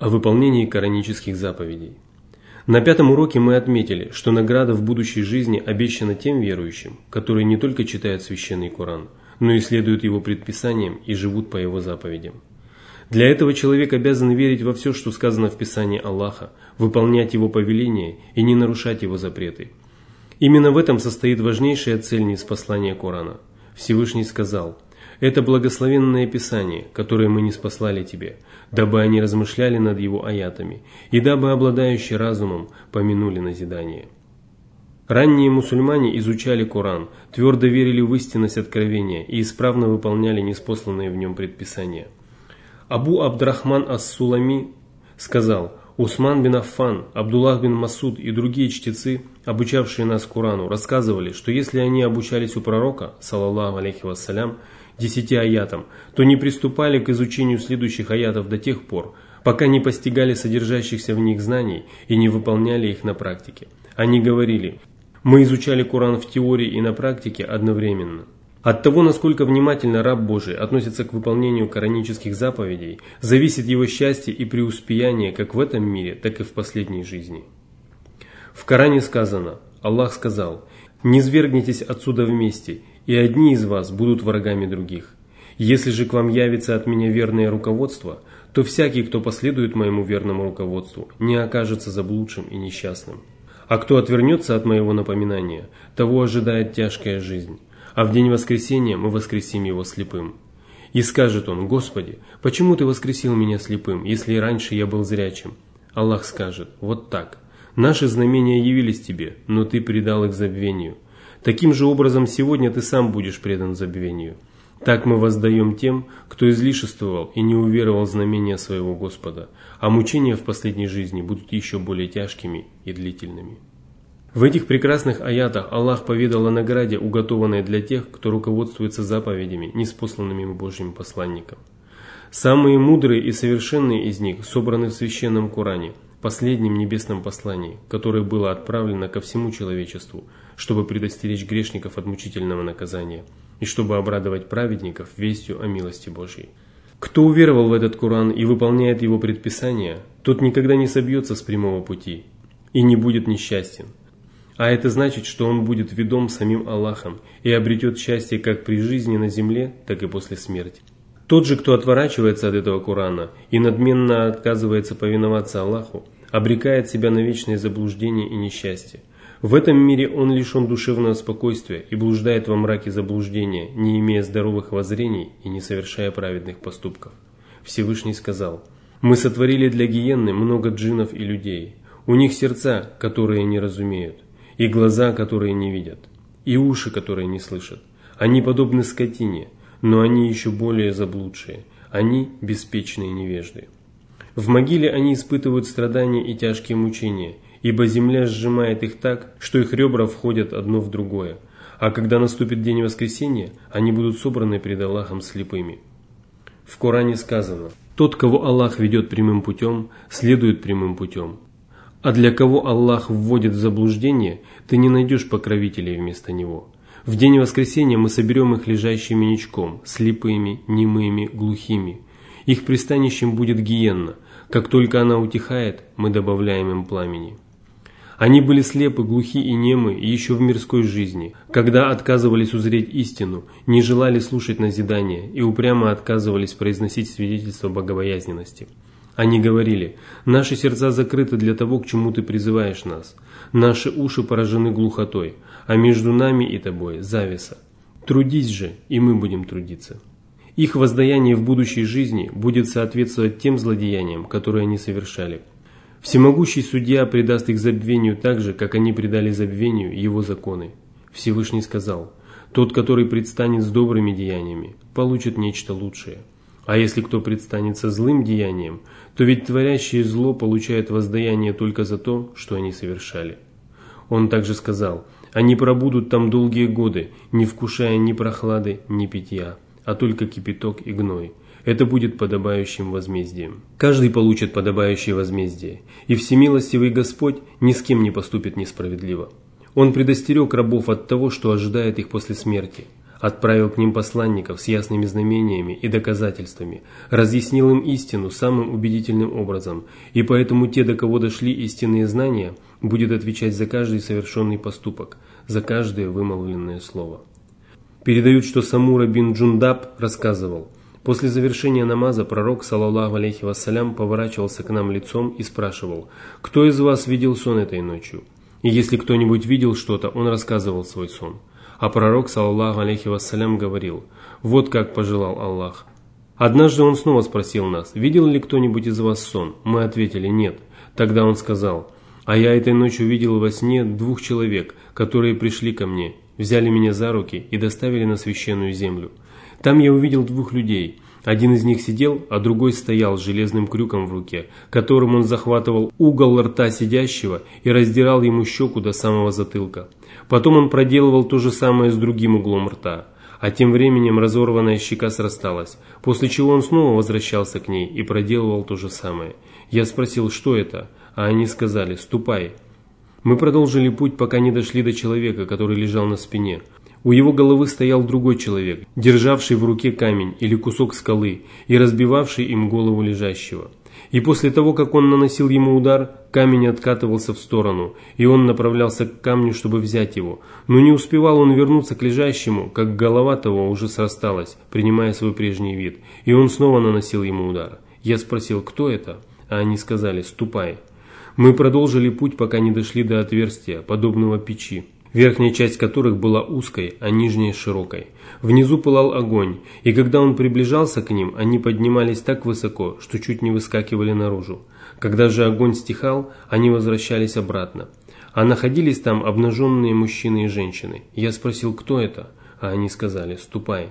о выполнении коранических заповедей. На пятом уроке мы отметили, что награда в будущей жизни обещана тем верующим, которые не только читают священный Коран, но и следуют его предписаниям и живут по его заповедям. Для этого человек обязан верить во все, что сказано в Писании Аллаха, выполнять его повеления и не нарушать его запреты. Именно в этом состоит важнейшая цель ниспослания Корана. Всевышний сказал: «Это благословенное Писание, которое мы ниспослали тебе, дабы они размышляли над его аятами, и дабы обладающие разумом помянули назидание». Ранние мусульмане изучали Коран, твердо верили в истинность откровения и исправно выполняли ниспосланные в нем предписания. Абу Абдрахман Ас-Сулами сказал: «Усман бин Аффан, Абдуллах бин Масуд и другие чтецы, обучавшие нас Корану, рассказывали, что если они обучались у пророка, салаллаху алейхи вассалям, 10 аятам, то не приступали к изучению следующих аятов до тех пор, пока не постигали содержащихся в них знаний и не выполняли их на практике. Они говорили: мы изучали Коран в теории и на практике одновременно». От того, насколько внимательно раб Божий относится к выполнению коранических заповедей, зависит его счастье и преуспеяние как в этом мире, так и в последней жизни. В Коране сказано, Аллах сказал: «Не низвергнитесь отсюда вместе, и одни из вас будут врагами других. Если же к вам явится от меня верное руководство, то всякий, кто последует моему верному руководству, не окажется заблудшим и несчастным. А кто отвернется от моего напоминания, того ожидает тяжкая жизнь. А в день воскресения мы воскресим его слепым. И скажет он: Господи, почему ты воскресил меня слепым, если и раньше я был зрячим? Аллах скажет: вот так. Наши знамения явились тебе, но ты предал их забвению. Таким же образом сегодня ты сам будешь предан забвению. Так мы воздаем тем, кто излишествовал и не уверовал в знамения своего Господа, а мучения в последней жизни будут еще более тяжкими и длительными». В этих прекрасных аятах Аллах поведал о награде, уготованной для тех, кто руководствуется заповедями, ниспосланными Божьим посланником. Самые мудрые и совершенные из них собраны в священном Коране, последнем небесном послании, которое было отправлено ко всему человечеству, чтобы предостеречь грешников от мучительного наказания и чтобы обрадовать праведников вестью о милости Божьей. Кто уверовал в этот Коран и выполняет его предписания, тот никогда не собьется с прямого пути и не будет несчастен. А это значит, что он будет ведом самим Аллахом и обретет счастье как при жизни на земле, так и после смерти. Тот же, кто отворачивается от этого Корана и надменно отказывается повиноваться Аллаху, обрекает себя на вечное заблуждение и несчастье. В этом мире он лишен душевного спокойствия и блуждает во мраке заблуждения, не имея здоровых воззрений и не совершая праведных поступков. Всевышний сказал: «Мы сотворили для гиенны много джиннов и людей. У них сердца, которые не разумеют, и глаза, которые не видят, и уши, которые не слышат. Они подобны скотине, но они еще более заблудшие, они беспечные невежды. В могиле они испытывают страдания и тяжкие мучения, ибо земля сжимает их так, что их ребра входят одно в другое, а когда наступит день воскресения, они будут собраны пред Аллахом слепыми». В Коране сказано: «Тот, кого Аллах ведет прямым путем, следует прямым путем. А для кого Аллах вводит в заблуждение, ты не найдешь покровителей вместо него. В день воскресения мы соберем их лежащими ничком, слепыми, немыми, глухими. Их пристанищем будет гиенна. Как только она утихает, мы добавляем им пламени. Они были слепы, глухи и немы еще в мирской жизни, когда отказывались узреть истину, не желали слушать назидания и упрямо отказывались произносить свидетельство богобоязненности. Они говорили: наши сердца закрыты для того, к чему ты призываешь нас. Наши уши поражены глухотой, а между нами и тобой завеса. Трудись же, и мы будем трудиться». Их воздаяние в будущей жизни будет соответствовать тем злодеяниям, которые они совершали. Всемогущий судья предаст их забвению так же, как они предали забвению его законы. Всевышний сказал: «Тот, который предстанет с добрыми деяниями, получит нечто лучшее. А если кто предстанет со злым деянием, то ведь творящие зло получают воздаяние только за то, что они совершали». Он также сказал: «Они пробудут там долгие годы, не вкушая ни прохлады, ни питья, а только кипяток и гной. Это будет подобающим возмездием». Каждый получит подобающее возмездие, и всемилостивый Господь ни с кем не поступит несправедливо. Он предостерег рабов от того, что ожидает их после смерти. отправил к ним посланников с ясными знамениями и доказательствами, разъяснил им истину самым убедительным образом, и поэтому те, до кого дошли истинные знания, будут отвечать за каждый совершенный поступок, за каждое вымолвленное слово. Передают, что Самура бин Джундаб рассказывал: после завершения намаза пророк, салаллаху алейхи вассалям, поворачивался к нам лицом и спрашивал: «Кто из вас видел сон этой ночью?» И если кто-нибудь видел что-то, он рассказывал свой сон. А пророк, салаллаху алейхи вассалям, говорил: «Вот как пожелал Аллах». Однажды он снова спросил нас: «Видел ли кто-нибудь из вас сон?» Мы ответили: «Нет». Тогда он сказал: «А я этой ночью видел во сне двух человек, которые пришли ко мне, взяли меня за руки и доставили на священную землю. Там я увидел двух людей. Один из них сидел, а другой стоял с железным крюком в руке, которым он захватывал угол рта сидящего и раздирал ему щеку до самого затылка. Потом он проделывал то же самое с другим углом рта. А тем временем разорванная щека срасталась, после чего он снова возвращался к ней и проделывал то же самое. Я спросил: что это? А они сказали: ступай. Мы продолжили путь, пока не дошли до человека, который лежал на спине. У его головы стоял другой человек, державший в руке камень или кусок скалы и разбивавший им голову лежащего. И после того, как он наносил ему удар, камень откатывался в сторону, и он направлялся к камню, чтобы взять его. Но не успевал он вернуться к лежащему, как голова того уже срасталась, принимая свой прежний вид, и он снова наносил ему удар. Я спросил: кто это? А они сказали: ступай. Мы продолжили путь, пока не дошли до отверстия, подобного печи, верхняя часть которых была узкой, а нижняя широкой. Внизу пылал огонь, и когда он приближался к ним, они поднимались так высоко, что чуть не выскакивали наружу. Когда же огонь стихал, они возвращались обратно. А находились там обнаженные мужчины и женщины. Я спросил: кто это? А они сказали: ступай.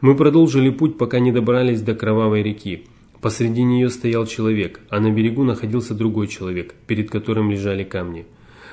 Мы продолжили путь, пока не добрались до кровавой реки. Посреди нее стоял человек, а на берегу находился другой человек, перед которым лежали камни.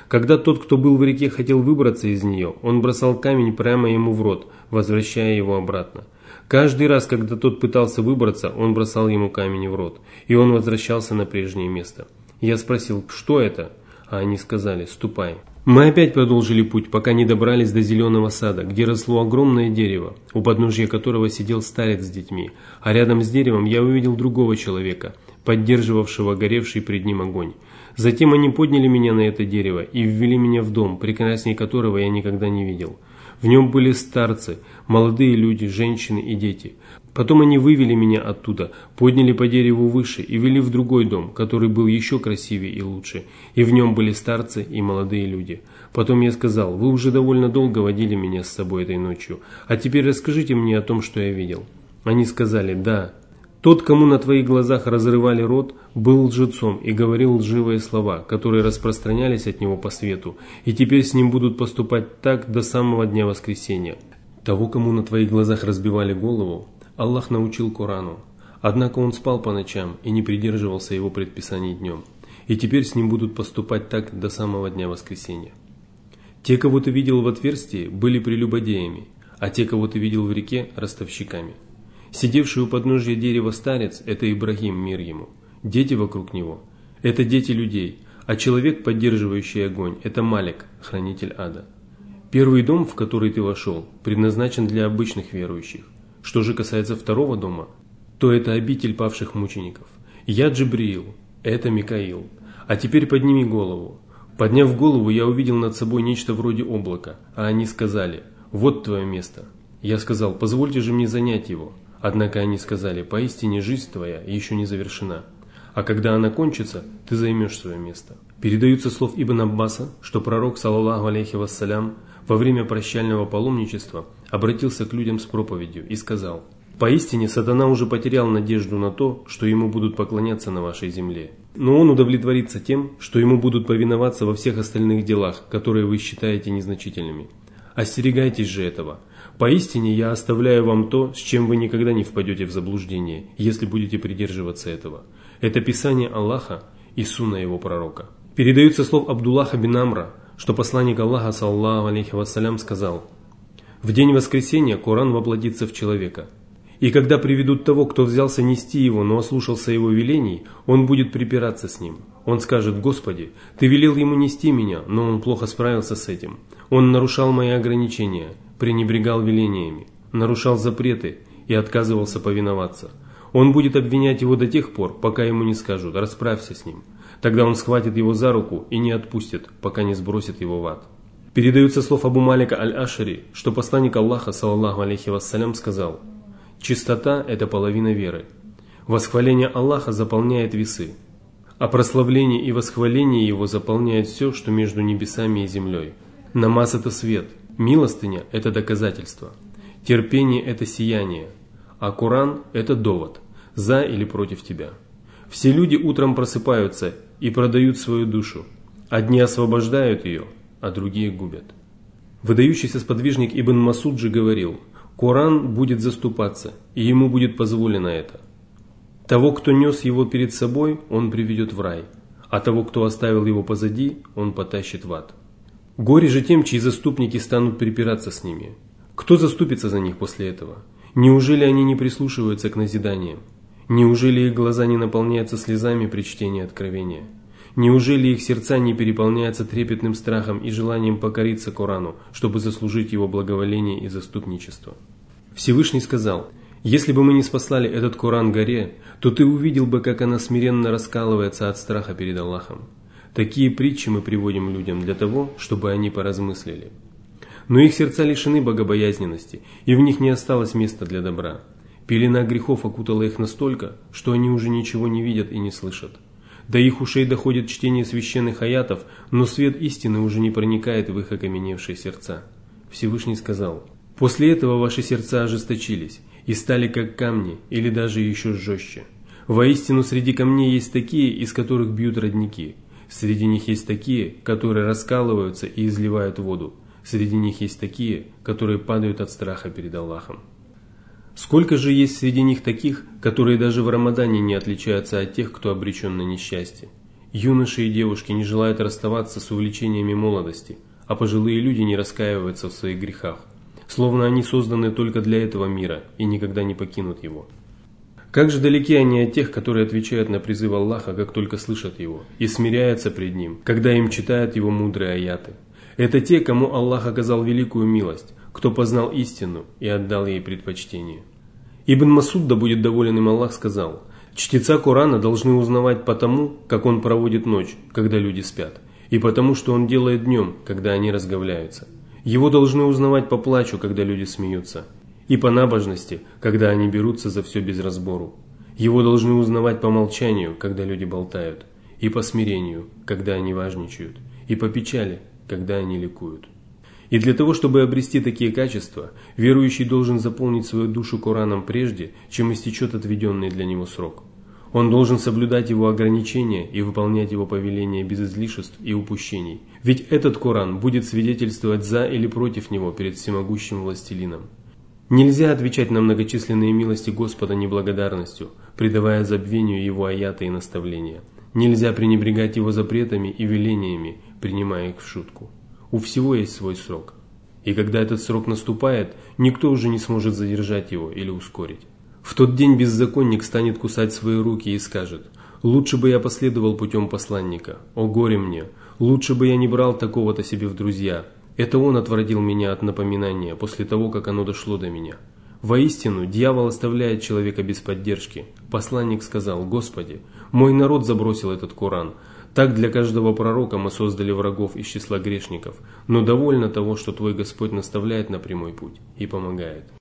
Когда тот, кто был в реке, хотел выбраться из нее, он бросал камень прямо ему в рот, возвращая его обратно. Каждый раз, когда тот пытался выбраться, он бросал ему камень в рот, и он возвращался на прежнее место. Я спросил: что это? А они сказали: ступай. Мы опять продолжили путь, пока не добрались до зеленого сада, где росло огромное дерево, у подножья которого сидел старец с детьми, а рядом с деревом я увидел другого человека, поддерживавшего горевший пред ним огонь. Затем они подняли меня на это дерево и ввели меня в дом, прекрасней которого я никогда не видел. В нем были старцы, молодые люди, женщины и дети. Потом они вывели меня оттуда, подняли по дереву выше и вели в другой дом, который был еще красивее и лучше, и в нем были старцы и молодые люди. Потом я сказал: вы уже довольно долго водили меня с собой этой ночью, а теперь расскажите мне о том, что я видел. Они сказали: да. Тот, кому на твоих глазах разрывали рот, был лжецом и говорил лживые слова, которые распространялись от него по свету, и теперь с ним будут поступать так до самого дня воскресения. Того, кому на твоих глазах разбивали голову, Аллах научил Корану, однако он спал по ночам и не придерживался его предписаний днем, и теперь с ним будут поступать так до самого дня воскресения. Те, кого ты видел в отверстии, были прелюбодеями, а те, кого ты видел в реке, ростовщиками. Сидевший у подножья дерева старец – это Ибрагим, мир ему. Дети вокруг него – это дети людей, а человек, поддерживающий огонь – это Малик, хранитель ада. Первый дом, в который ты вошел, предназначен для обычных верующих. Что же касается второго дома, то это обитель павших мучеников. Я Джибриил, это Микаил. А теперь подними голову. Подняв голову, я увидел над собой нечто вроде облака, а они сказали: вот твое место. Я сказал: позвольте же мне занять его. Однако они сказали: поистине жизнь твоя еще не завершена, а когда она кончится, ты займешь свое место. Передаются слов Ибн Аббаса, что пророк, салаллаху алейхи вассалям, во время прощального паломничества обратился к людям с проповедью и сказал: поистине сатана уже потерял надежду на то, что ему будут поклоняться на вашей земле, но он удовлетворится тем, что ему будут повиноваться во всех остальных делах, которые вы считаете незначительными. Остерегайтесь же этого. Поистине я оставляю вам то, с чем вы никогда не впадете в заблуждение, если будете придерживаться этого. Это Писание Аллаха и Сунна его пророка. Передаются слов Абдуллаха бин Амра, что посланник Аллаха, саллаллаху алейхи вассалям, сказал: в день воскресения Коран воплотится в человека. И когда приведут того, кто взялся нести его, но ослушался его велений, он будет припираться с ним. Он скажет: Господи, Ты велел ему нести меня, но он плохо справился с этим. Он нарушал мои ограничения, пренебрегал велениями. нарушал запреты и отказывался повиноваться. Он будет обвинять его до тех пор, пока ему не скажут «расправься с ним». Тогда он схватит его за руку и не отпустит, пока не сбросит его в ад. Передаются слов Абу Малика Аль-Ашари, что посланник Аллаха, саллаллаху алейхи вассалям, сказал: «Чистота – это половина веры. Восхваление Аллаха заполняет весы, а прославление и восхваление Его заполняет все, что между небесами и землей. Намаз – это свет, милостыня – это доказательство, терпение – это сияние, а Коран – это довод, за или против тебя. Все люди утром просыпаются и продают свою душу. Одни освобождают ее, а другие губят». Выдающийся сподвижник Ибн Масуд же говорил: «Коран будет заступаться, и ему будет позволено это. Того, кто нес его перед собой, он приведет в рай, а того, кто оставил его позади, он потащит в ад. Горе же тем, чьи заступники станут припираться с ними. Кто заступится за них после этого? Неужели они не прислушиваются к назиданиям? Неужели их глаза не наполняются слезами при чтении откровения? Неужели их сердца не переполняются трепетным страхом и желанием покориться Корану, чтобы заслужить его благоволение и заступничество?» Всевышний сказал: «Если бы мы не спаслали этот Коран горе, то ты увидел бы, как она смиренно раскалывается от страха перед Аллахом. Такие притчи мы приводим людям для того, чтобы они поразмыслили. Но их сердца лишены богобоязненности, и в них не осталось места для добра. Пелена грехов окутала их настолько, что они уже ничего не видят и не слышат. До их ушей доходит чтение священных аятов, но свет истины уже не проникает в их окаменевшие сердца». Всевышний сказал: «После этого ваши сердца ожесточились и стали как камни, или даже еще жестче. Воистину, среди камней есть такие, из которых бьют родники. Среди них есть такие, которые раскалываются и изливают воду. Среди них есть такие, которые падают от страха перед Аллахом. Сколько же есть среди них таких, которые даже в Рамадане не отличаются от тех, кто обречен на несчастье. Юноши и девушки не желают расставаться с увлечениями молодости, а пожилые люди не раскаиваются в своих грехах, словно они созданы только для этого мира и никогда не покинут его. Как же далеки они от тех, которые отвечают на призыв Аллаха, как только слышат его, и смиряются пред ним, когда им читают его мудрые аяты. Это те, кому Аллах оказал великую милость, кто познал истину и отдал ей предпочтение». Ибн Масуд, да будет доволен им Аллах, сказал: «Чтеца Корана должны узнавать по тому, как он проводит ночь, когда люди спят, и потому, что он делает днем, когда они разговляются. Его должны узнавать по плачу, когда люди смеются, и по набожности, когда они берутся за все без разбору. Его должны узнавать по молчанию, когда люди болтают, и по смирению, когда они важничают, и по печали, когда они ликуют». И для того, чтобы обрести такие качества, верующий должен заполнить свою душу Кораном прежде, чем истечет отведенный для него срок. Он должен соблюдать его ограничения и выполнять его повеления без излишеств и упущений, ведь этот Коран будет свидетельствовать за или против него перед всемогущим властелином. Нельзя отвечать на многочисленные милости Господа неблагодарностью, придавая забвению его аяты и наставления. Нельзя пренебрегать его запретами и велениями, принимая их в шутку. У всего есть свой срок, и когда этот срок наступает, никто уже не сможет задержать его или ускорить. В тот день беззаконник станет кусать свои руки и скажет: «Лучше бы я последовал путем посланника, о горе мне, лучше бы я не брал такого-то себе в друзья, это он отвратил меня от напоминания после того, как оно дошло до меня». Воистину, дьявол оставляет человека без поддержки. Посланник сказал: «Господи, мой народ забросил этот Коран. Так для каждого пророка мы создали врагов из числа грешников, но довольно того, что твой Господь наставляет на прямой путь и помогает».